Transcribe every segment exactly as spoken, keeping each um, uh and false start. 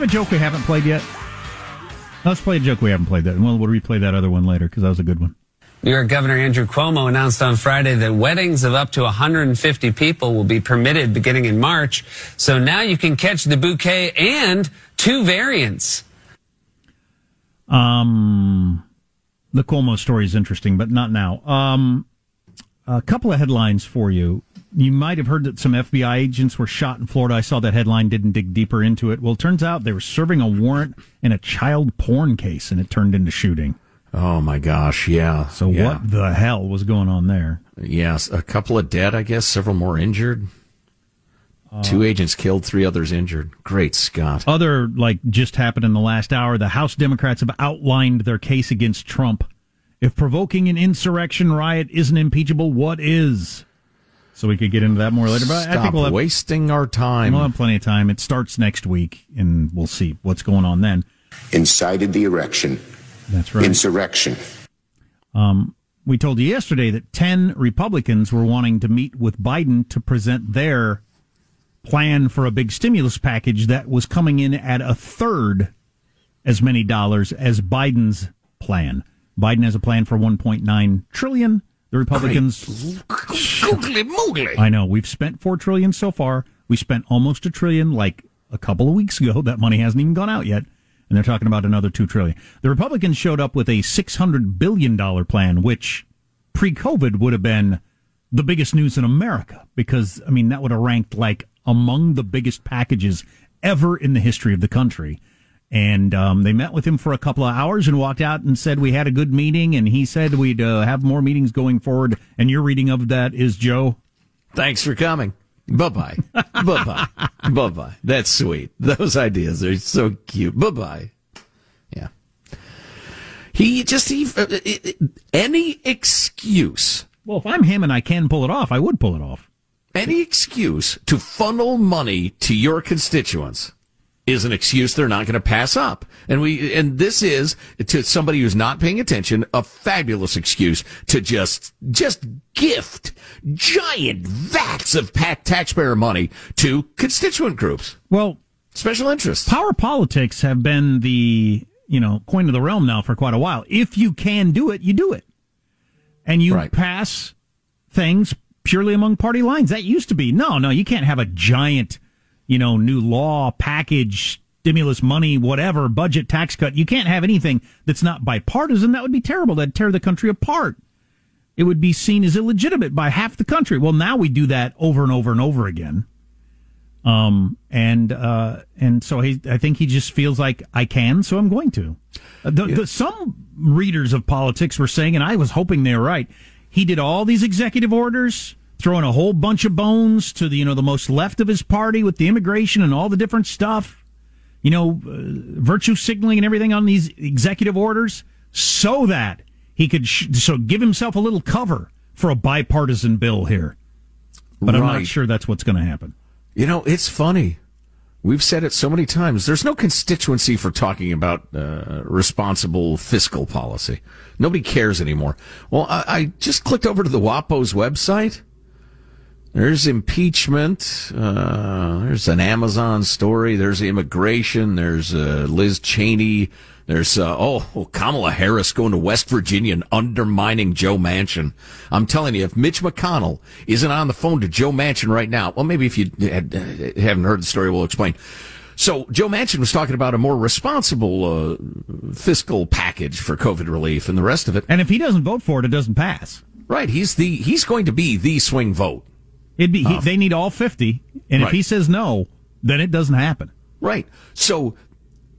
A joke we haven't played yet. Let's play a joke we haven't played that, and we'll, we'll replay that other one later because that was a good one. New York Governor Andrew Cuomo announced on Friday that weddings of up to one hundred fifty people will be permitted beginning in March. So now you can catch the bouquet and two variants. Um, the Cuomo story is interesting, but not now. Um, a couple of headlines for you. You might have heard that some F B I agents were shot in Florida. I saw that headline, didn't dig deeper into it. Well, it turns out they were serving a warrant in a child porn case, and it turned into shooting. Oh, my gosh, yeah. So yeah. What the hell was going on there? Yes, a couple of dead, I guess, several more injured. Uh, Two agents killed, three others injured. Great Scott. Other, like, just happened in the last hour. The House Democrats have outlined their case against Trump. If provoking an insurrection riot isn't impeachable, what is? So we could get into that more later. But Stop I think we'll have, wasting our time. We'll have plenty of time. It starts next week, and we'll see what's going on then. Incited the erection. That's right. Insurrection. Um, we told you yesterday that ten Republicans were wanting to meet with Biden to present their plan for a big stimulus package that was coming in at a third as many dollars as Biden's plan. Biden has a plan for one point nine trillion dollars. The Republicans, googly moogly. I know, we've spent four trillion dollars so far. We spent almost a trillion like a couple of weeks ago. That money hasn't even gone out yet. And they're talking about another two trillion dollars. The Republicans showed up with a six hundred billion dollars plan, which pre-COVID would have been the biggest news in America. Because, I mean, that would have ranked like among the biggest packages ever in the history of the country. And um, they met with him for a couple of hours and walked out and said, we had a good meeting. And he said, we'd uh, have more meetings going forward. And your reading of that is, Joe, thanks for coming. Bye-bye. Bye-bye. Bye-bye. That's sweet. Those ideas are so cute. Bye-bye. Yeah. He just, he, any excuse. Well, if I'm him and I can pull it off, I would pull it off. Any excuse to funnel money to your constituents is an excuse they're not going to pass up. And we, and this is, to somebody who's not paying attention, a fabulous excuse to just, just gift giant vats of taxpayer money to constituent groups. Well, special interests. Power politics have been the, you know, coin of the realm now for quite a while. If you can do it, you do it. And you right. pass things purely among party lines. That used to be, no, no, you can't have a giant, you know, new law package, stimulus money, whatever, budget, tax cut. You can't have anything that's not bipartisan. That would be terrible. That'd tear the country apart. It would be seen as illegitimate by half the country. Well, now we do that over and over and over again. Um, and uh, and so he, I think he just feels like, I can, so I'm going to. Uh, the, yeah. the, some readers of politics were saying, and I was hoping they were right, he did all these executive orders, throwing a whole bunch of bones to the, you know, the most left of his party with the immigration and all the different stuff, you know, uh, virtue signaling and everything on these executive orders, so that he could sh- so give himself a little cover for a bipartisan bill here. But right. I'm not sure that's what's going to happen. You know, it's funny. We've said it so many times. There's no constituency for talking about uh, responsible fiscal policy. Nobody cares anymore. Well, I, I just clicked over to the WAPO's website. There's impeachment. Uh, there's an Amazon story. There's immigration. There's uh, Liz Cheney. There's, uh, oh, oh, Kamala Harris going to West Virginia and undermining Joe Manchin. I'm telling you, if Mitch McConnell isn't on the phone to Joe Manchin right now, well, maybe if you had, haven't heard the story, we'll explain. So Joe Manchin was talking about a more responsible uh, fiscal package for COVID relief and the rest of it. And if he doesn't vote for it, it doesn't pass. Right. He's the he's going to be the swing vote. It'd be, um, he, they need all fifty, and right. if he says no, then it doesn't happen. Right. So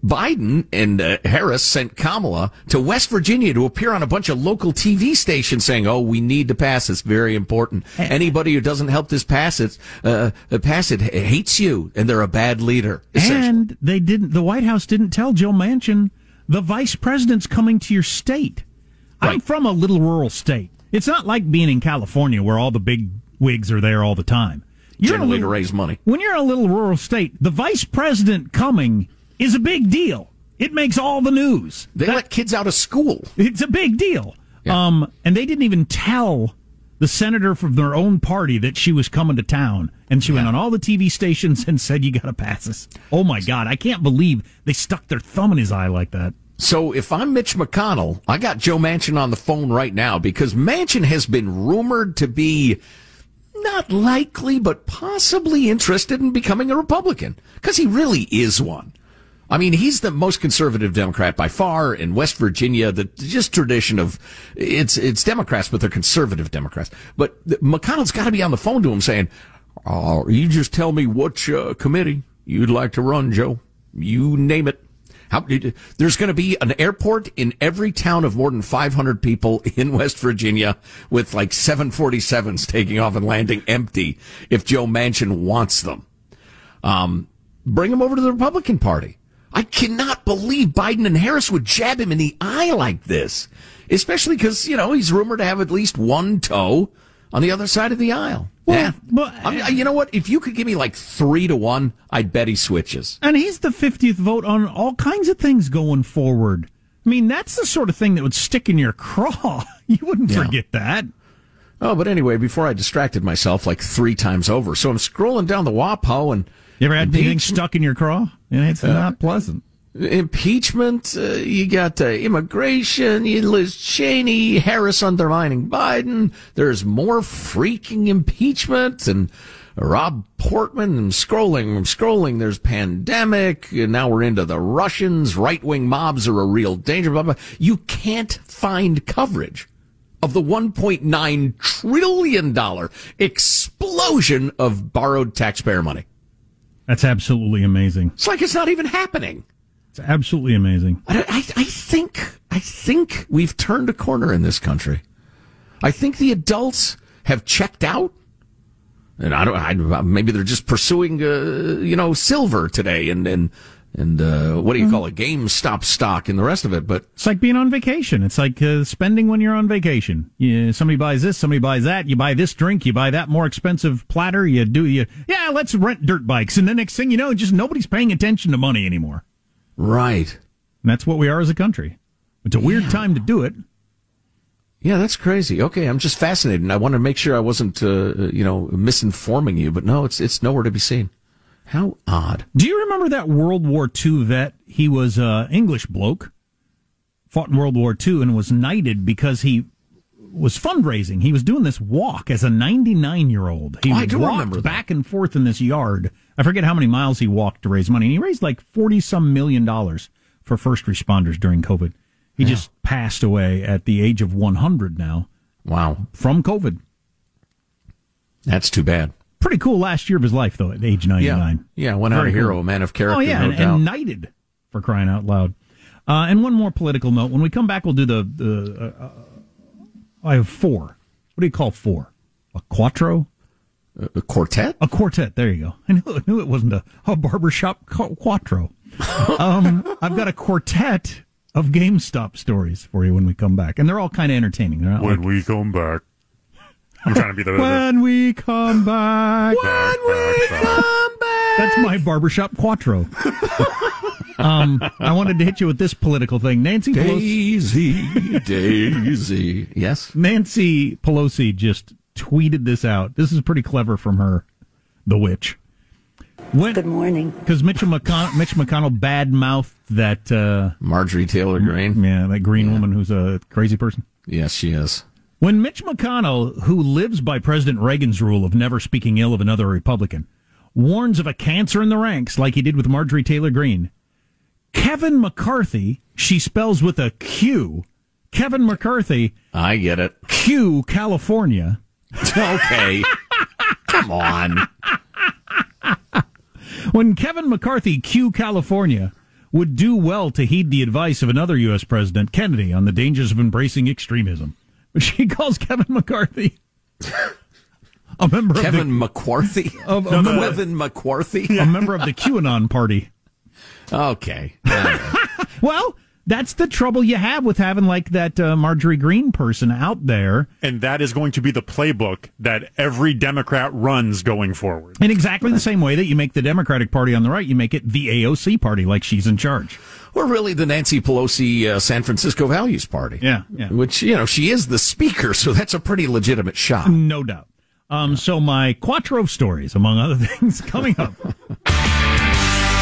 Biden and uh, Harris sent Kamala to West Virginia to appear on a bunch of local T V stations saying, oh, we need to pass. It's very important. Anybody who doesn't help this pass it, uh, pass it hates you, and they're a bad leader. And they didn't. The White House didn't tell Joe Manchin, the vice president's coming to your state. Right. I'm from a little rural state. It's not like being in California where all the big Wigs are there all the time. You're generally little, to raise money. When you're in a little rural state, the vice president coming is a big deal. It makes all the news. They that, let kids out of school. It's a big deal. Yeah. Um, and they didn't even tell the senator from their own party that she was coming to town. And she yeah. went on all the T V stations and said, you got to pass this. Oh, my God. I can't believe they stuck their thumb in his eye like that. So if I'm Mitch McConnell, I got Joe Manchin on the phone right now because Manchin has been rumored to be not likely, but possibly interested in becoming a Republican, because he really is one. I mean, he's the most conservative Democrat by far in West Virginia. The just tradition of it's it's Democrats, but they're conservative Democrats. But McConnell's got to be on the phone to him saying, oh, you just tell me which uh, committee you'd like to run, Joe. You name it. How, there's going to be an airport in every town of more than five hundred people in West Virginia with like seven forty-sevens taking off and landing empty if Joe Manchin wants them. Um, bring him over to the Republican Party. I cannot believe Biden and Harris would jab him in the eye like this, especially because, you know, he's rumored to have at least one toe on the other side of the aisle. Well, but, I'm, you know what? If you could give me like three to one, I'd bet he switches. And he's the fiftieth vote on all kinds of things going forward. I mean, that's the sort of thing that would stick in your craw. You wouldn't yeah. forget that. Oh, but anyway, before I distracted myself like three times over, so I'm scrolling down the WAPO and you ever had anything stuck in your craw? And it's uh, not pleasant. Impeachment, uh, you got uh, immigration, you Liz Cheney, Harris undermining Biden. There's more freaking impeachment and Rob Portman. I'm scrolling, I'm scrolling. There's pandemic. And now we're into the Russians. Right-wing mobs are a real danger. Blah, blah. You can't find coverage of the one point nine trillion dollars explosion of borrowed taxpayer money. That's absolutely amazing. It's like it's not even happening. It's absolutely amazing. I, I, I think I think we've turned a corner in this country. I think the adults have checked out, and I don't. I, maybe they're just pursuing, uh, you know, silver today, and and and uh, what do you call it, GameStop stock, and the rest of it. But it's like being on vacation. It's like uh, spending when you're on vacation. You, somebody buys this, somebody buys that. You buy this drink, you buy that more expensive platter. You do you. Yeah, let's rent dirt bikes, and the next thing you know, just nobody's paying attention to money anymore. Right. And that's what we are as a country. It's a weird yeah. time to do it. Yeah, that's crazy. Okay, I'm just fascinated, and I want to make sure I wasn't, uh, you know, misinforming you, but no, it's it's nowhere to be seen. How odd. Do you remember that World War Two vet? He was an English bloke, fought in World War Two, and was knighted because he was fundraising. He was doing this walk as a ninety-nine-year-old. He oh, I do walked remember that. back and forth in this yard. I forget how many miles he walked to raise money, and he raised like forty-some million dollars for first responders during COVID. He yeah. just passed away at the age of one hundred now. Wow. From COVID. That's too bad. Pretty cool last year of his life, though, at age ninety-nine. Yeah, yeah went out a hero, cool. a man of character. Oh, yeah, no and, doubt. and knighted, for crying out loud. Uh, and one more political note. When we come back, we'll do the... the uh, I have four. What do you call four? A quattro? A, a quartet? A quartet. There you go. I knew, I knew it wasn't a, a barbershop quattro. um, I've got a quartet of GameStop stories for you when we come back. And they're all kind of entertaining. They're not when like, we come back. I'm trying to be the When we come back. When back, we back, come back. back. That's my barbershop quattro. um, I wanted to hit you with this political thing. Nancy Daisy, Pelosi. Daisy. Yes? Nancy Pelosi just tweeted this out. This is pretty clever from her, the witch. When, Good morning. Because Mitch McConnell, Mitch McConnell badmouthed that... Uh, Marjorie Taylor Greene. Yeah, that green yeah. woman who's a crazy person. Yes, she is. When Mitch McConnell, who lives by President Reagan's rule of never speaking ill of another Republican, warns of a cancer in the ranks like he did with Marjorie Taylor Greene, Kevin McCarthy, she spells with a Q, Kevin McCarthy. I get it. Q, California. Okay. Come on. When Kevin McCarthy, Q, California, would do well to heed the advice of another U S President, Kennedy, on the dangers of embracing extremism. She calls Kevin McCarthy a member of Kevin the, McCarthy? Of, no, no, Kevin no. McCarthy? A member of the QAnon party. Okay. Yeah. Well, that's the trouble you have with having like that uh, Marjorie Greene person out there. And that is going to be the playbook that every Democrat runs going forward. In exactly the same way that you make the Democratic Party on the right, you make it the A O C party, like she's in charge. Or really the Nancy Pelosi uh, San Francisco Values Party. Yeah, yeah. Which, you know, she is the speaker, so that's a pretty legitimate shot. No doubt. Um, yeah. So my quattro stories, among other things, coming up.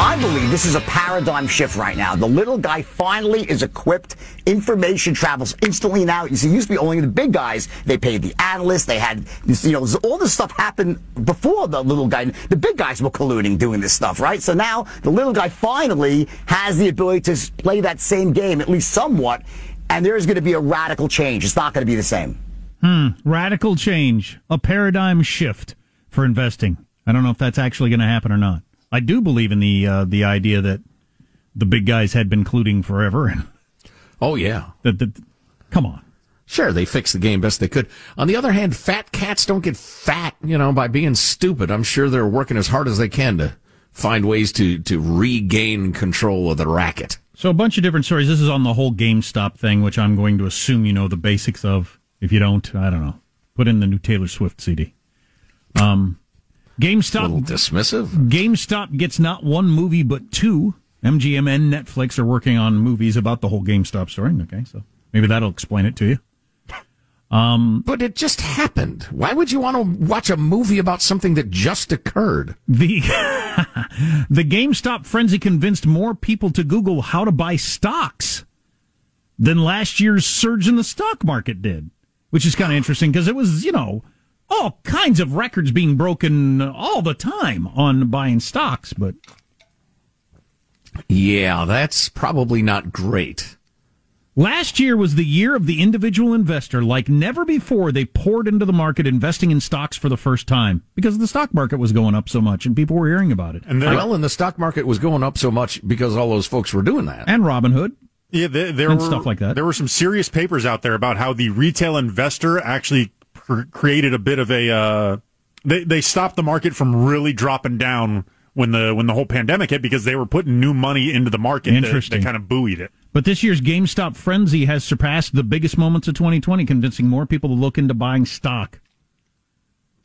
I believe this is a paradigm shift right now. The little guy finally is equipped. Information travels instantly now. You see, it used to be only the big guys. They paid the analysts. They had, you know, all this stuff happened before the little guy. The big guys were colluding, doing this stuff, right? So now the little guy finally has the ability to play that same game, at least somewhat. And there is going to be a radical change. It's not going to be the same. Hmm. Radical change. A paradigm shift for investing. I don't know if that's actually going to happen or not. I do believe in the uh, the idea that the big guys had been colluding forever. And oh, yeah. The, the, the, come on. Sure, they fixed the game best they could. On the other hand, fat cats don't get fat, you know, by being stupid. I'm sure they're working as hard as they can to find ways to, to regain control of the racket. So a bunch of different stories. This is on the whole GameStop thing, which I'm going to assume you know the basics of. If you don't, I don't know. Put in the new Taylor Swift C D. Um, GameStop. A little dismissive. GameStop gets not one movie, but two. M G M and Netflix are working on movies about the whole GameStop story. Okay, so maybe that'll explain it to you. Um, but it just happened. Why would you want to watch a movie about something that just occurred? The the GameStop frenzy convinced more people to Google how to buy stocks than last year's surge in the stock market did, which is kind of interesting because it was, you know, all kinds of records being broken all the time on buying stocks. But yeah, that's probably not great. Last year was the year of the individual investor. Like never before, they poured into the market investing in stocks for the first time because the stock market was going up so much and people were hearing about it. And then, well, and the stock market was going up so much because all those folks were doing that. And Robinhood. Yeah, there, there and were stuff like that. There were some serious papers out there about how the retail investor actually pr- created a bit of a. Uh, they they stopped the market from really dropping down when the when the whole pandemic hit because they were putting new money into the market. Interesting. That, that kind of buoyed it. But this year's GameStop frenzy has surpassed the biggest moments of twenty twenty, convincing more people to look into buying stock.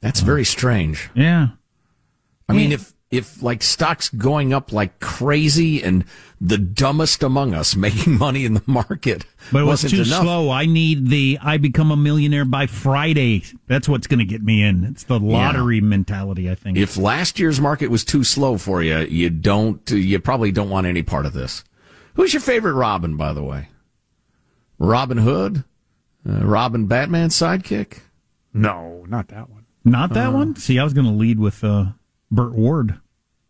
That's uh, very strange. Yeah. I yeah. mean, if, if like stocks going up like crazy and the dumbest among us making money in the market but it wasn't was too enough. slow. I need the I become a millionaire by Friday. That's what's going to get me in. It's the lottery yeah. mentality, I think. If last year's market was too slow for you, you don't you probably don't want any part of this. Who's your favorite Robin, by the way? Robin Hood? Uh, Robin Batman's sidekick? No, not that one. Not that uh, one? See, I was going to lead with uh, Burt Ward.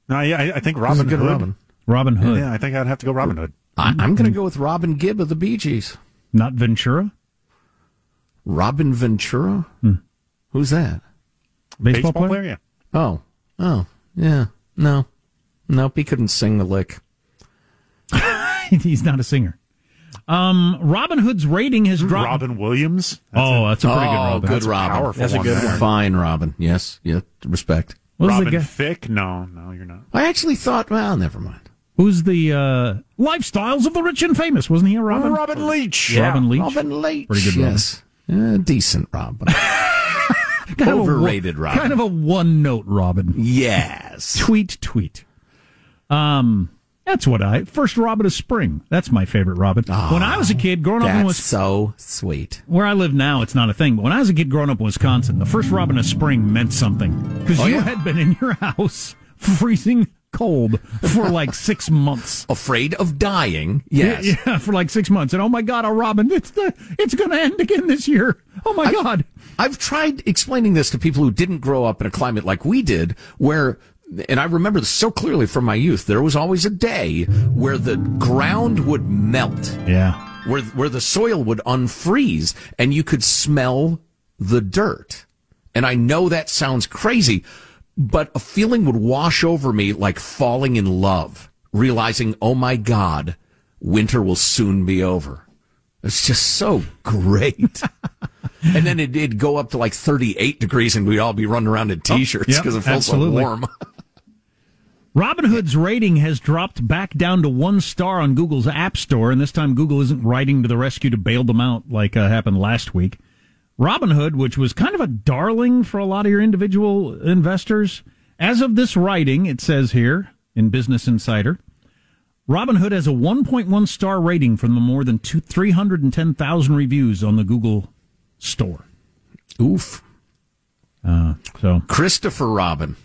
No, yeah, I, I think Robin Hood. Robin. Robin Hood. Yeah, yeah, I think I'd have to go Robin Hood. I, I'm going to go with Robin Gibb of the Bee Gees. Not Ventura? Robin Ventura? Hmm. Who's that? Baseball, Baseball player? player? Yeah. Oh. Oh. Yeah. No. Nope, he couldn't sing the lick. He's not a singer. Um, Robin Hood's rating has dropped. Robin Williams? That's oh, that's a pretty oh, good Robin. Good that's Robin. Powerful that's a good one. One. Fine, Robin. Yes. Yeah. Respect. What Robin Thicke? No, no, you're not. I actually thought, well, never mind. Who's the uh, Lifestyles of the Rich and Famous? Wasn't he a Robin? Oh, Robin Leach. Yeah. Robin Leach. Robin Leach. Pretty good yes. Robin. Uh, decent Robin. kind Overrated of a, Robin. Kind of a one-note Robin. Yes. tweet, tweet. Um... That's what I... First Robin of Spring. That's my favorite Robin. Oh, when I was a kid, growing up in Wisconsin... That's so sweet. Where I live now, it's not a thing. But when I was a kid growing up in Wisconsin, the first Robin of Spring meant something. Because oh, you yeah. had been in your house freezing cold for like six months. Afraid of dying, yes. Yeah, yeah, for like six months. And oh my God, a Robin, it's the, it's going to end again this year. Oh my I've, God. I've tried explaining this to people who didn't grow up in a climate like we did, where... And I remember this so clearly from my youth. There was always a day where the ground would melt. Yeah. Where, where the soil would unfreeze and you could smell the dirt. And I know that sounds crazy, but a feeling would wash over me like falling in love, realizing, oh my God, winter will soon be over. It's just so great. And then it, it'd go up to like thirty-eight degrees and we'd all be running around in T-shirts because oh, yep, it felt absolutely. so warm. Robin Hood's rating has dropped back down to one star on Google's App Store, and this time Google isn't riding to the rescue to bail them out like uh, happened last week. Robin Hood, which was kind of a darling for a lot of your individual investors, as of this writing, it says here in Business Insider, Robin Hood has a one point one star rating from the more than three hundred ten thousand reviews on the Google Store. Oof. Uh, so Christopher Robin.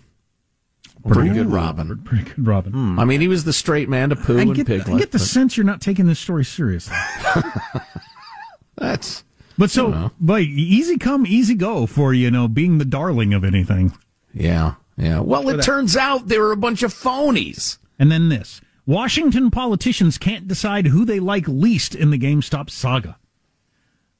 Pretty Ooh, good Robin. Pretty good Robin. Mm. I mean, he was the straight man to poo I and get, Piglet. I get the but... sense you're not taking this story seriously. That's... But so, but easy come, easy go for, you know, being the darling of anything. Yeah, yeah. Well, it turns out they were a bunch of phonies. And then this. Washington politicians can't decide who they like least in the GameStop saga.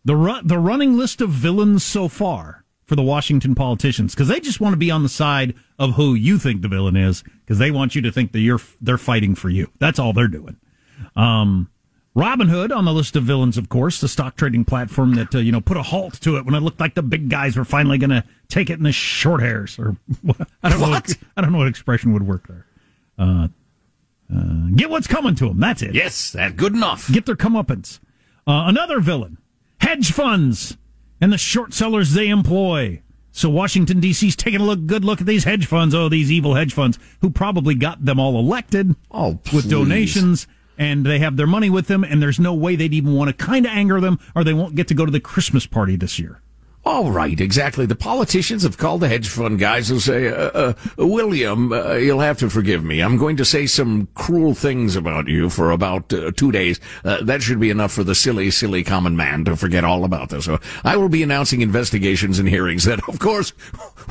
The, ru- the running list of villains so far... for the Washington politicians, because they just want to be on the side of who you think the villain is, because they want you to think that you're they're fighting for you. That's all they're doing. Um, Robin Hood on the list of villains, of course, the stock trading platform that uh, you know put a halt to it when it looked like the big guys were finally going to take it in the short hairs. Or I don't what? know. What, I don't know what expression would work there. Uh, uh, get what's coming to them. That's it. Yes, that's good enough. Get their comeuppance. Uh, another villain, hedge funds. And the short sellers they employ. So Washington, D C's taking a look, good look at these hedge funds. Oh, these evil hedge funds who probably got them all elected oh, with donations. And they have their money with them. And there's no way they'd even want to kind of anger them or they won't get to go to the Christmas party this year. All right, exactly. The politicians have called the hedge fund guys who say, uh, uh, William, uh, you'll have to forgive me. I'm going to say some cruel things about you for about uh, two days. Uh, that should be enough for the silly, silly common man to forget all about this. So I will be announcing investigations and hearings that, of course,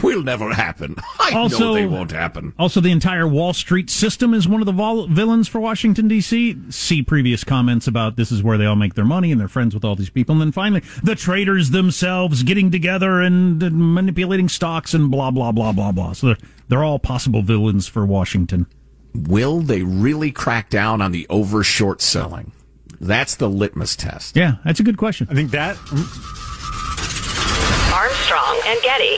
will never happen. I also, know they won't happen. Also, the entire Wall Street system is one of the vol- villains for Washington, D C. See previous comments about this is where they all make their money and they're friends with all these people. And then finally, the traders themselves getting together and manipulating stocks and blah, blah, blah, blah, blah. So they're, they're all possible villains for Washington. Will they really crack down on the over short selling? That's the litmus test. Yeah, that's a good question. I think that... Armstrong and Getty.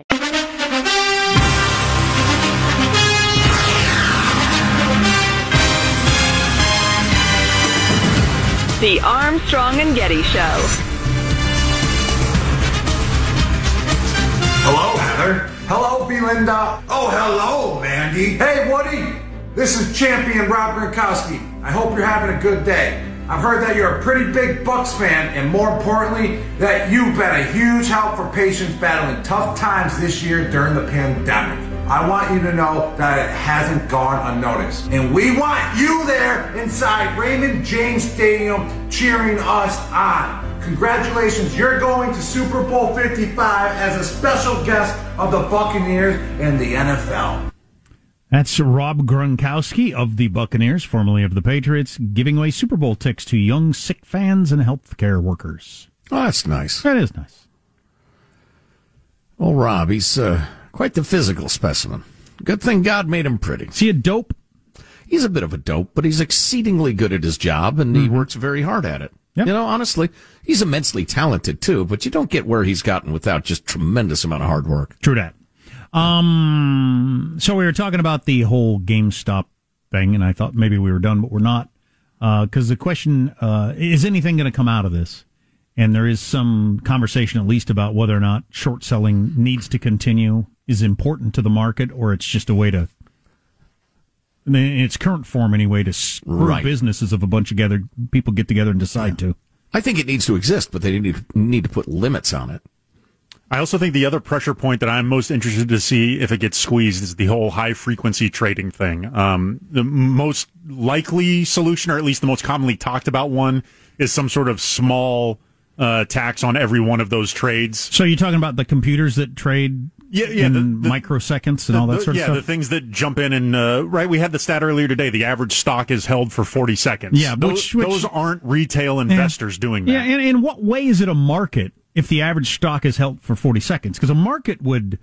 The Armstrong and Getty Show. Hello, Heather. Hello, Belinda. Oh, hello, Mandy. Hey, Woody. This is champion Rob Gronkowski. I hope you're having a good day. I've heard that you're a pretty big Bucks fan, and more importantly, that you've been a huge help for patients battling tough times this year during the pandemic. I want you to know that it hasn't gone unnoticed. And we want you there inside Raymond James Stadium cheering us on. Congratulations, you're going to Super Bowl fifty-five as a special guest of the Buccaneers and the N F L. That's Rob Gronkowski of the Buccaneers, formerly of the Patriots, giving away Super Bowl tickets to young, sick fans and healthcare workers. Oh, that's nice. That is nice. Well, Rob, he's uh, quite the physical specimen. Good thing God made him pretty. Is he a dope? He's a bit of a dope, but he's exceedingly good at his job, and mm-hmm. he works very hard at it. Yep. You know, honestly, he's immensely talented, too, but you don't get where he's gotten without just tremendous amount of hard work. True that. Um, so we were talking about the whole GameStop thing, and I thought maybe we were done, but we're not. Uh, cause the question, uh, is anything going to come out of this? And there is some conversation, at least, about whether or not short selling needs to continue, is important to the market, or it's just a way to, in its current form anyway, to screw right. businesses of a bunch of gathered people get together and decide yeah. to. I think it needs to exist, but they need, need to put limits on it. I also think the other pressure point that I'm most interested to see if it gets squeezed is the whole high-frequency trading thing. Um, the most likely solution, or at least the most commonly talked about one, is some sort of small uh, tax on every one of those trades. So you're talking about the computers that trade yeah, yeah, in the, the, microseconds and the, all that the, sort of yeah, stuff? Yeah, the things that jump in and, uh, right, we had the stat earlier today, the average stock is held for forty seconds. Yeah, those, which, which, those aren't retail investors and, doing that. Yeah, and in what way is it a market? If the average stock is held for forty seconds, because a market would,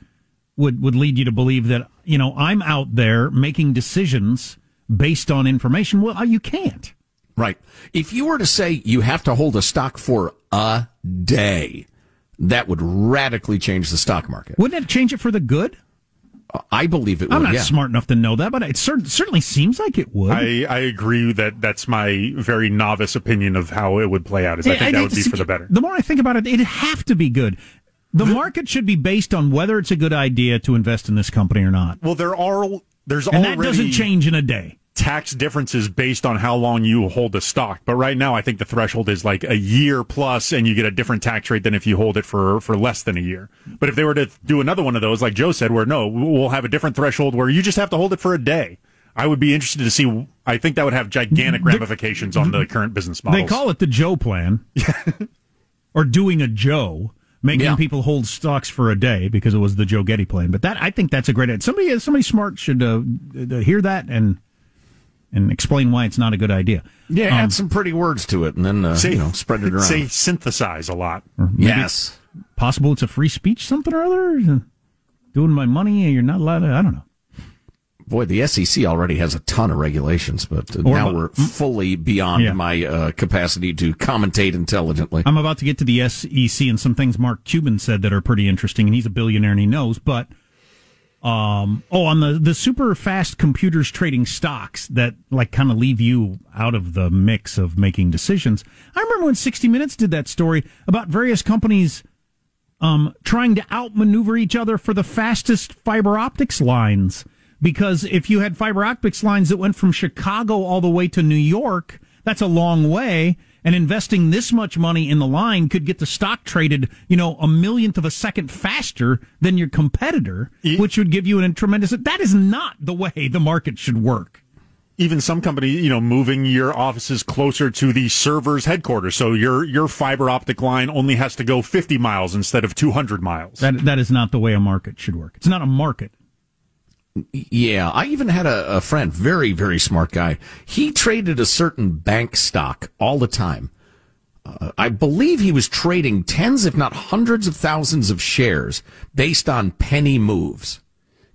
would, would lead you to believe that, you know, I'm out there making decisions based on information. Well, you can't. Right. If you were to say you have to hold a stock for a day, that would radically change the stock market. Wouldn't it change it for the good? I believe it would. I'm not yeah. smart enough to know that, but it cer- certainly seems like it would. I, I agree that that's my very novice opinion of how it would play out. Is I, I think I, that would be for the better. The more I think about it, it'd have to be good. The market should be based on whether it's a good idea to invest in this company or not. Well, there are there's and already that doesn't change in a day. Tax differences based on how long you hold the stock. But right now, I think the threshold is like a year plus, and you get a different tax rate than if you hold it for, for less than a year. But if they were to do another one of those, like Joe said, where no, we'll have a different threshold where you just have to hold it for a day. I would be interested to see. I think that would have gigantic ramifications on the current business model. They call it the Joe plan. Or doing a Joe. Making yeah. people hold stocks for a day because it was the Joe Getty plan. But that I think that's a great idea. Somebody, somebody smart should uh, hear that and and explain why it's not a good idea. Yeah, um, add some pretty words to it and then uh, say, you know, spread it around. Say synthesize a lot. Yes. It's possible it's a free speech something or other? Doing my money, you're not allowed to, I don't know. Boy, the S E C already has a ton of regulations, but uh, now about, we're fully beyond yeah. my uh, capacity to commentate intelligently. I'm about to get to the S E C and some things Mark Cuban said that are pretty interesting, and he's a billionaire and he knows. But um, oh, on the the super fast computers trading stocks that like kind of leave you out of the mix of making decisions. I remember when sixty minutes did that story about various companies um, trying to outmaneuver each other for the fastest fiber optics lines. Because if you had fiber optics lines that went from Chicago all the way to New York, that's a long way. And investing this much money in the line could get the stock traded, you know, a millionth of a second faster than your competitor, e- which would give you a tremendous... That is not the way the market should work. Even some company, you know, moving your offices closer to the server's headquarters. So your your fiber optic line only has to go fifty miles instead of two hundred miles. That That is not the way a market should work. It's not a market. Yeah, I even had a, a friend, very, very smart guy. He traded a certain bank stock all the time. Uh, I believe he was trading tens, if not hundreds of thousands of shares based on penny moves.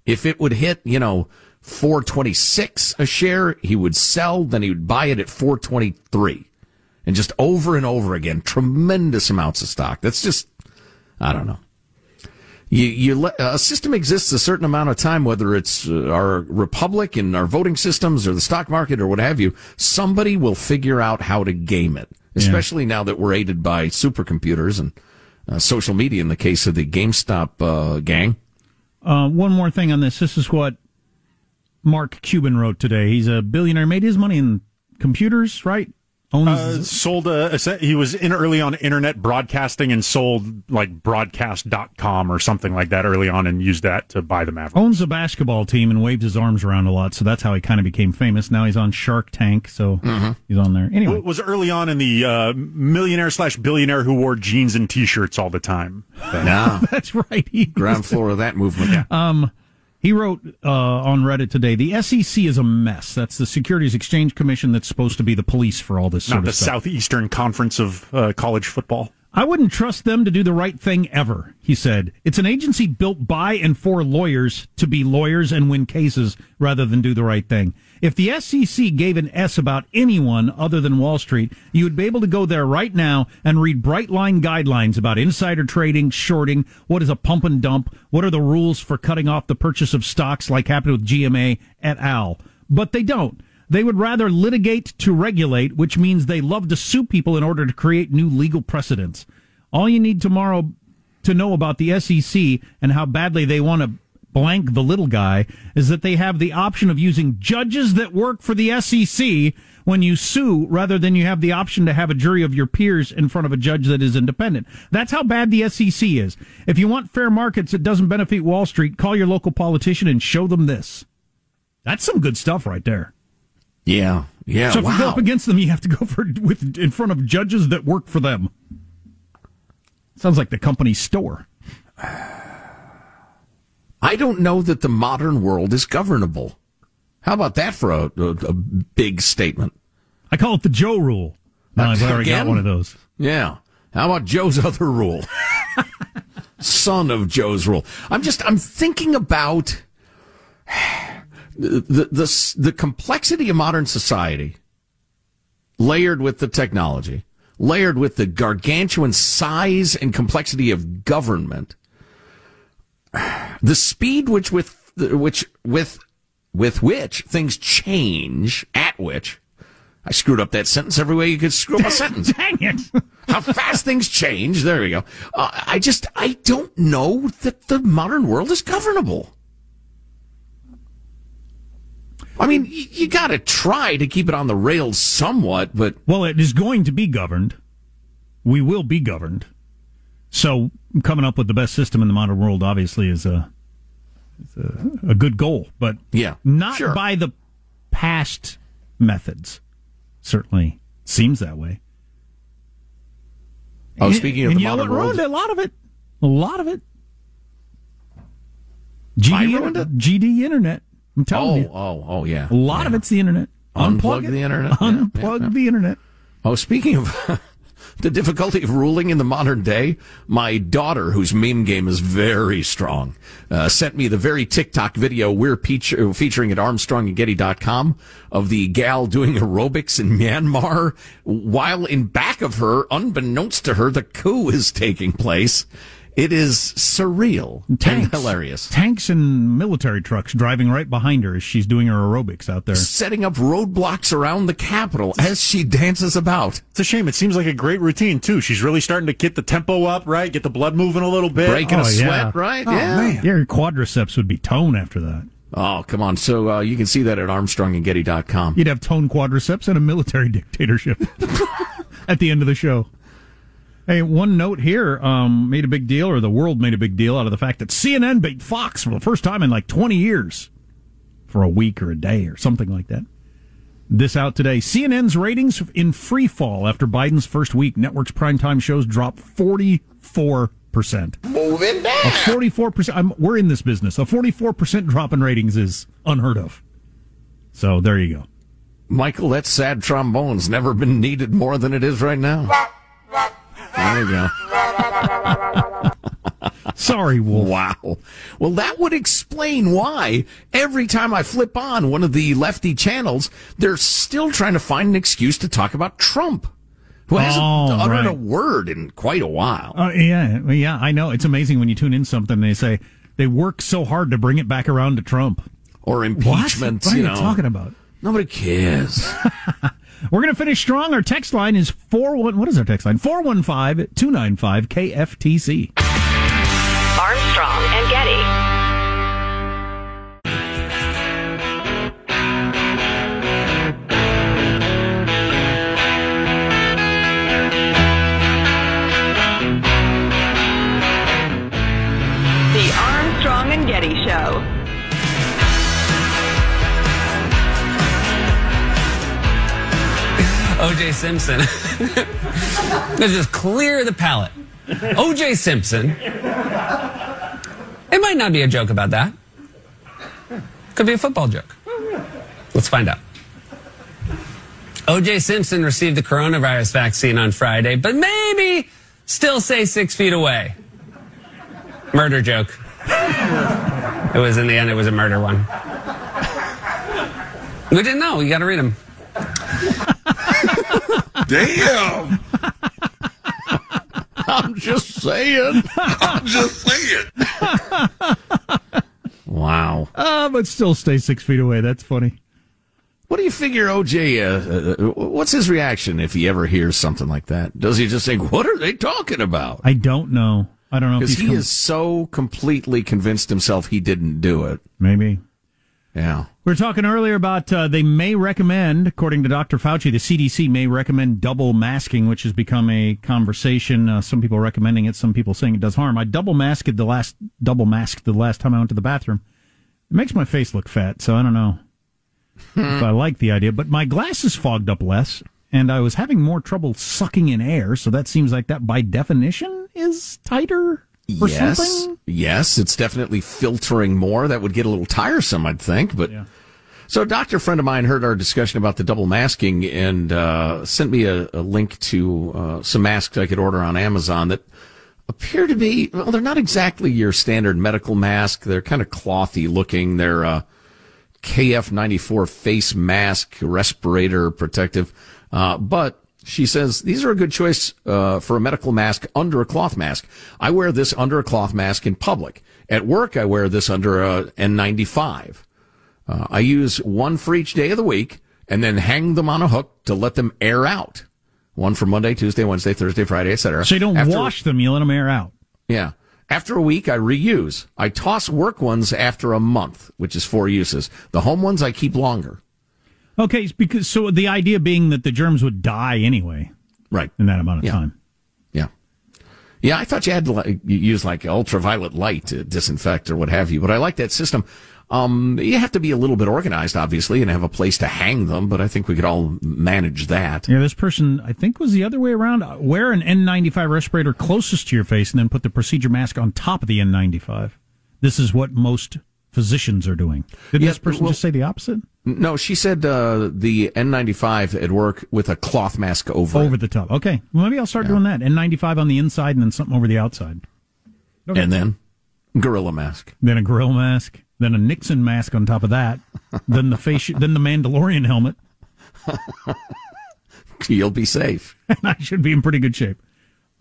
If it would hit, you know, four twenty-six a share, he would sell, then he would buy it at four twenty-three. And just over and over again, tremendous amounts of stock. That's just, I don't know. You, you let, a system exists a certain amount of time, whether it's uh, our republic and our voting systems or the stock market or what have you, somebody will figure out how to game it, especially yeah. now that we're aided by supercomputers and uh, social media in the case of the GameStop uh, gang. Uh, one more thing on this. This is what Mark Cuban wrote today. He's a billionaire, made his money in computers, right? Uh, sold a, a he was in early on internet broadcasting and sold like broadcast dot com or something like that early on and used that to buy the Mavericks. Owns a basketball team and waves his arms around a lot, so that's how he kind of became famous. Now he's on Shark Tank, so mm-hmm. he's on there. Anyway, it was early on in the uh, millionaire slash billionaire who wore jeans and t-shirts all the time. So. No. That's right. He Ground floor of that movement. Yeah. Um, He wrote uh, on Reddit today, the S E C is a mess. That's the Securities Exchange Commission that's supposed to be the police for all this sort Not of stuff. Not the Southeastern Conference of uh, College Football. I wouldn't trust them to do the right thing ever, he said. It's an agency built by and for lawyers to be lawyers and win cases rather than do the right thing. If the S E C gave an S about anyone other than Wall Street, you would be able to go there right now and read bright line guidelines about insider trading, shorting, what is a pump and dump, what are the rules for cutting off the purchase of stocks like happened with G M A et al. But they don't. They would rather litigate to regulate, which means they love to sue people in order to create new legal precedents. All you need tomorrow to know about the S E C and how badly they want to blank the little guy is that they have the option of using judges that work for the S E C when you sue rather than you have the option to have a jury of your peers in front of a judge that is independent. That's how bad the S E C is. If you want fair markets that doesn't benefit Wall Street, call your local politician and show them this. That's some good stuff right there. Yeah, yeah, So if wow. you go up against them, you have to go for with in front of judges that work for them. Sounds like the company store. I don't know that the modern world is governable. How about that for a, a, a big statement? I call it the Joe rule. No, I've already Again? got one of those. Yeah. How about Joe's other rule? Son of Joe's rule. I'm just, I'm thinking about... The, the the the complexity of modern society, layered with the technology, layered with the gargantuan size and complexity of government, the speed which with the, which with with which things change, at which I screwed up that sentence every way you could screw up a sentence. Dang it. How fast things change. There we go. Uh, I just, I don't know that the modern world is governable. I mean, you, you got to try to keep it on the rails somewhat, but... Well, it is going to be governed. We will be governed. So coming up with the best system in the modern world, obviously, is a, is a, a good goal, but yeah, not sure. by the past methods. Certainly seems that way. Oh, speaking of and the you modern know what world, ruined a lot of it. A lot of it. G D ruined it. G D internet. I'm telling oh, you. Oh, oh, yeah. A lot yeah. of it's the internet. Unplug, Unplug it. the internet. Unplug yeah, yeah, yeah. the internet. Oh, speaking of the difficulty of ruling in the modern day, my daughter, whose meme game is very strong, uh, sent me the very TikTok video we're feature- featuring at Armstrong and Getty dot com of the gal doing aerobics in Myanmar, while in back of her, unbeknownst to her, the coup is taking place. It is surreal tanks, and hilarious. Tanks and military trucks driving right behind her as she's doing her aerobics out there. Setting up roadblocks around the Capitol as she dances about. It's a shame. It seems like a great routine, too. She's really starting to get the tempo up, right? Get the blood moving a little bit. Breaking oh, a sweat, yeah. right? Oh, yeah. Man. Your quadriceps would be toned after that. Oh, come on. So uh, you can see that at Armstrong and Getty dot com. You'd have toned quadriceps and a military dictatorship at the end of the show. Hey, one note here um, made a big deal, or the world made a big deal out of the fact that C N N beat Fox for the first time in like twenty years for a week or a day or something like that. This out today. C N N's ratings in free fall after Biden's first week. Network's primetime shows dropped forty-four percent. Moving down. A forty-four percent. I'm, we're in this business. A forty-four percent drop in ratings is unheard of. So there you go. Michael, that sad trombone's never been needed more than it is right now. There we go. Sorry, Wolf. Wow. Well, that would explain why every time I flip on one of the lefty channels, they're still trying to find an excuse to talk about Trump, who hasn't oh, uttered right. a word in quite a while. Uh, yeah, yeah, I know. It's amazing when you tune in something and they say they work so hard to bring it back around to Trump. Or impeachment. What, what are you, you know, talking about? Nobody cares. We're going to finish strong. Our text line is four one. What is our text line? four one five, two nine five, K F T C. Armstrong and Getty. The Armstrong and Getty Show. O J Simpson. Let's just clear the palate. O J Simpson. It might not be a joke about that. Could be a football joke. Let's find out. O J Simpson received the coronavirus vaccine on Friday, but maybe still say six feet away. Murder joke. It was in the end, it was a murder one. We didn't know. You got to read them. Damn! I'm just saying. I'm just saying. Wow. Uh, but still stay six feet away. That's funny. What do you figure O J, uh, uh, what's his reaction if he ever hears something like that? Does he just think, what are they talking about? I don't know. I don't know. Because he com- is so completely convinced himself he didn't do it. Maybe. Yeah. We were talking earlier about uh, they may recommend, according to Doctor Fauci, the C D C may recommend double masking, which has become a conversation. Uh, some people recommending it, some people saying it does harm. I double masked the last double masked the last time I went to the bathroom. It makes my face look fat, so I don't know if I like the idea. But my glasses fogged up less, and I was having more trouble sucking in air. So that seems like that, by definition, is tighter. Or yes, something? Yes, it's definitely filtering more. That would get a little tiresome, I'd think. But yeah. So a doctor friend of mine heard our discussion about the double masking and uh, sent me a, a link to uh, some masks I could order on Amazon that appear to be, well, they're not exactly your standard medical mask. They're kind of clothy looking. They're uh, K F ninety-four face mask, respirator protective. Uh, but She says, these are a good choice uh, for a medical mask under a cloth mask. I wear this under a cloth mask in public. At work, I wear this under a N ninety-five. Uh, I use one for each day of the week and then hang them on a hook to let them air out. One for Monday, Tuesday, Wednesday, Thursday, Friday, et cetera. So you don't after, wash them, you let them air out. Yeah. After a week, I reuse. I toss work ones after a month, which is four uses. The home ones I keep longer. Okay, because so the idea being that the germs would die anyway, right? In that amount of yeah. time. Yeah, yeah. I thought you had to like, use like ultraviolet light to disinfect or what have you, but I like that system. Um, you have to be a little bit organized, obviously, and have a place to hang them. But I think we could all manage that. Yeah, this person I think was the other way around. Wear an N ninety-five respirator closest to your face, and then put the procedure mask on top of the N ninety-five. This is what most physicians are doing. Did yes, this person well, just say the opposite? No, she said uh, the N ninety-five at work with a cloth mask over over it. The top. Okay, well, maybe I'll start yeah. doing that. N ninety-five on the inside and then something over the outside. Okay. And then gorilla mask. Then a gorilla mask. Then a Nixon mask on top of that. Then the face. Then the Mandalorian helmet. You'll be safe. And I should be in pretty good shape.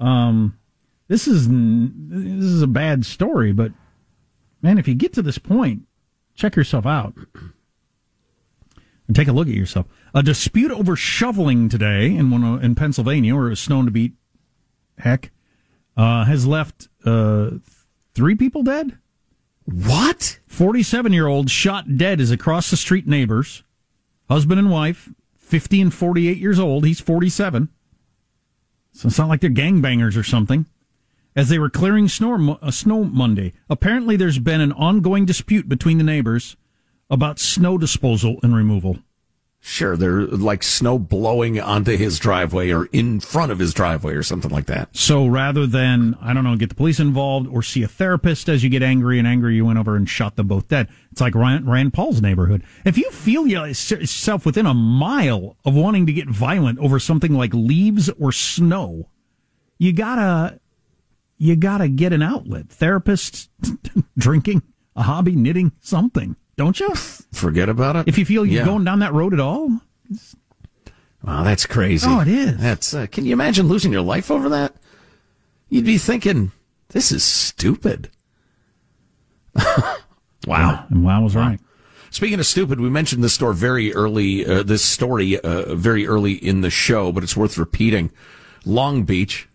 Um, this is this is a bad story, but. Man, if you get to this point, check yourself out and take a look at yourself. A dispute over shoveling today in one, in Pennsylvania, where it was snowing to beat heck, uh, has left uh, three people dead. What? forty-seven-year-old shot dead as across the street neighbors, husband and wife, fifty and forty-eight years old. He's forty-seven. So it's not like they're gangbangers or something. As they were clearing snow, uh, snow Monday, apparently there's been an ongoing dispute between the neighbors about snow disposal and removal. Sure, they're like snow blowing onto his driveway or in front of his driveway or something like that. So rather than, I don't know, get the police involved or see a therapist as you get angry and angry, you went over and shot them both dead. It's like Rand, Rand Paul's neighborhood. If you feel yourself within a mile of wanting to get violent over something like leaves or snow, you gotta... You gotta get an outlet. Therapists, drinking, a hobby, knitting, something. Don't you? Forget about it. If you feel you're yeah. going down that road at all. Wow, that's crazy. Oh, it is. That's. Uh, can you imagine losing your life over that? You'd be thinking, this is stupid. Wow. Yeah, and wow was right. Speaking of stupid, we mentioned this story very early, uh, this story uh, very early in the show, but it's worth repeating. Long Beach.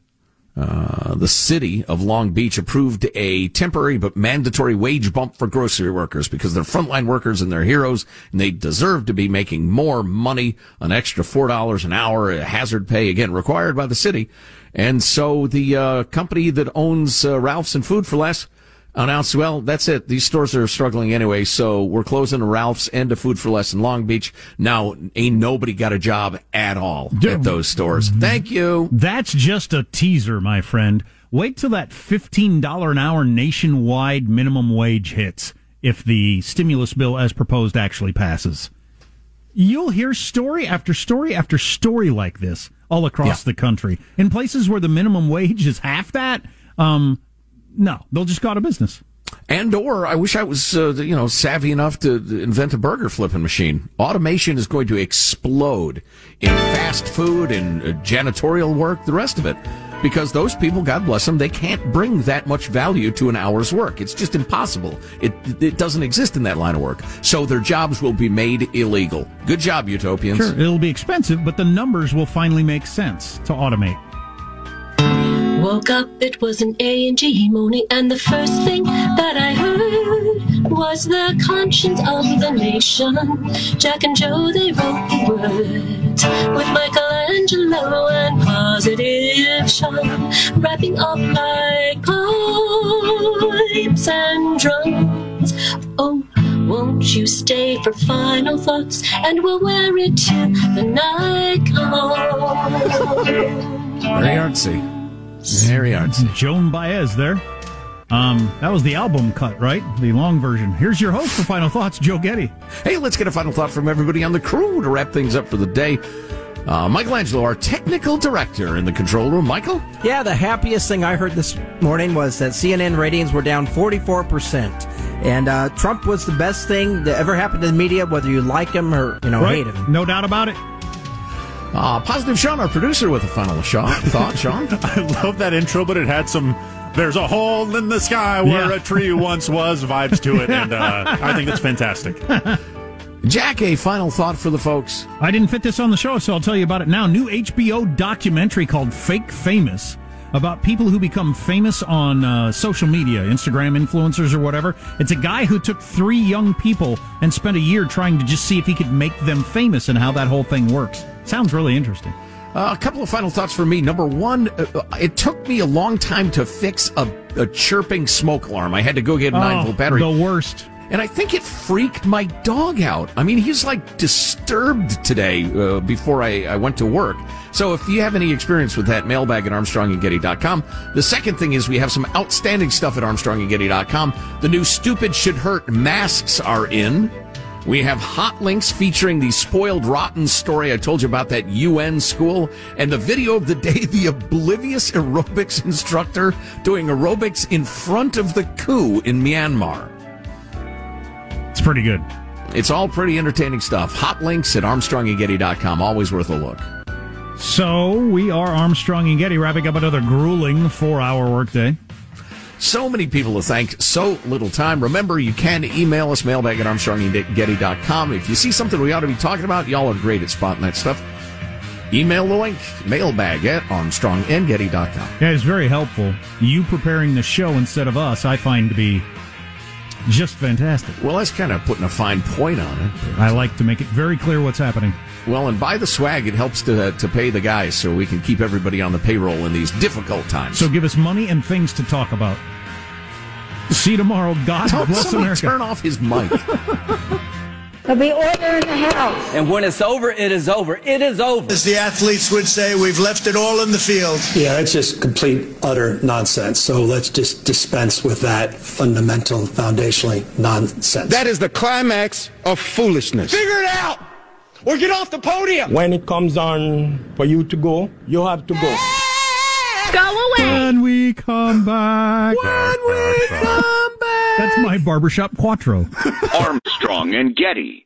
Uh, the city of Long Beach approved a temporary but mandatory wage bump for grocery workers because they're frontline workers and they're heroes and they deserve to be making more money, an extra four dollars an hour, hazard pay, again, required by the city. And so the uh, company that owns uh, Ralph's and Food for Less announced, well, that's it. These stores are struggling anyway, so we're closing Ralph's and a Food for Less in Long Beach. Now, ain't nobody got a job at all Dude, at those stores. Thank you. That's just a teaser, my friend. Wait till that fifteen dollars an hour nationwide minimum wage hits if the stimulus bill as proposed actually passes. You'll hear story after story after story like this all across yeah. the country. In places where the minimum wage is half that, um... no, they'll just go out of business. And or I wish I was, uh, you know, savvy enough to invent a burger flipping machine. Automation is going to explode in fast food and uh, janitorial work, the rest of it, because those people, God bless them, they can't bring that much value to an hour's work. It's just impossible. It it doesn't exist in that line of work. So their jobs will be made illegal. Good job, utopians. Sure, it'll be expensive, but the numbers will finally make sense to automate. Woke up, it was an A and G morning, and the first thing that I heard was the conscience of the nation. Jack and Joe, they wrote the words with Michelangelo and positive charm, wrapping up like pipes and drums. Oh, won't you stay for final thoughts, and we'll wear it till the night comes. Very artsy. Very artsy. Joan Baez there. Um, that was the album cut, right? The long version. Here's your host for Final Thoughts, Joe Getty. Hey, let's get a final thought from everybody on the crew to wrap things up for the day. Uh, Michelangelo, our technical director in the control room. Michael? Yeah, the happiest thing I heard this morning was that C N N ratings were down forty-four percent. And uh, Trump was the best thing that ever happened to the media, whether you like him or you know right. hate him. No doubt about it. Uh, Positive Sean, our producer, with a final shot, thought, Sean. I love that intro, but it had some... There's a hole in the sky where yeah. a tree once was vibes to it, and uh, I think that's fantastic. Jack, a final thought for the folks. I didn't fit this on the show, so I'll tell you about it now. New H B O documentary called Fake Famous, about people who become famous on uh, social media, Instagram influencers or whatever. It's a guy who took three young people and spent a year trying to just see if he could make them famous and how that whole thing works. Sounds really interesting. Uh, a couple of final thoughts for me. Number one, it took me a long time to fix a, a chirping smoke alarm. I had to go get a nine-volt oh, battery. The worst. And I think it freaked my dog out. I mean, he's like disturbed today uh, before I, I went to work. So if you have any experience with that, mailbag at Armstrong and Getty dot com. The second thing is we have some outstanding stuff at Armstrong and Getty dot com. The new Stupid Should Hurt masks are in. We have hot links featuring the spoiled rotten story I told you about, that U N school, and the video of the day, the oblivious aerobics instructor doing aerobics in front of the coup in Myanmar. It's pretty good. It's all pretty entertaining stuff. Hot links at Armstrong and Getty dot com. Always worth a look. So we are Armstrong and Getty, wrapping up another grueling four-hour workday. So many people to thank, so little time. Remember, you can email us, mailbag at Armstrong and Getty dot com. If you see something we ought to be talking about, y'all are great at spotting that stuff. Email the link, mailbag at Armstrong and Getty dot com. Yeah, it's very helpful. You preparing the show instead of us, I find to be just fantastic. Well, that's kind of putting a fine point on it. I like to make it very clear what's happening. Well, and buy the swag. It helps to uh, to pay the guys so we can keep everybody on the payroll in these difficult times. So give us money and things to talk about. See you tomorrow. God Don't bless America. Turn off his mic. There'll be order in the house. And when it's over, it is over. It is over. As the athletes would say, we've left it all in the field. Yeah, it's just complete, utter nonsense. So let's just dispense with that fundamental, foundationally nonsense. That is the climax of foolishness. Figure it out! Or get off the podium. When it comes on for you to go, you have to go. Go away. When we come back. When we come back. That's my barbershop quattro. Armstrong and Getty.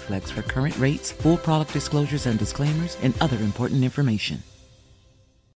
Flex for current rates, full product disclosures and disclaimers, and other important information.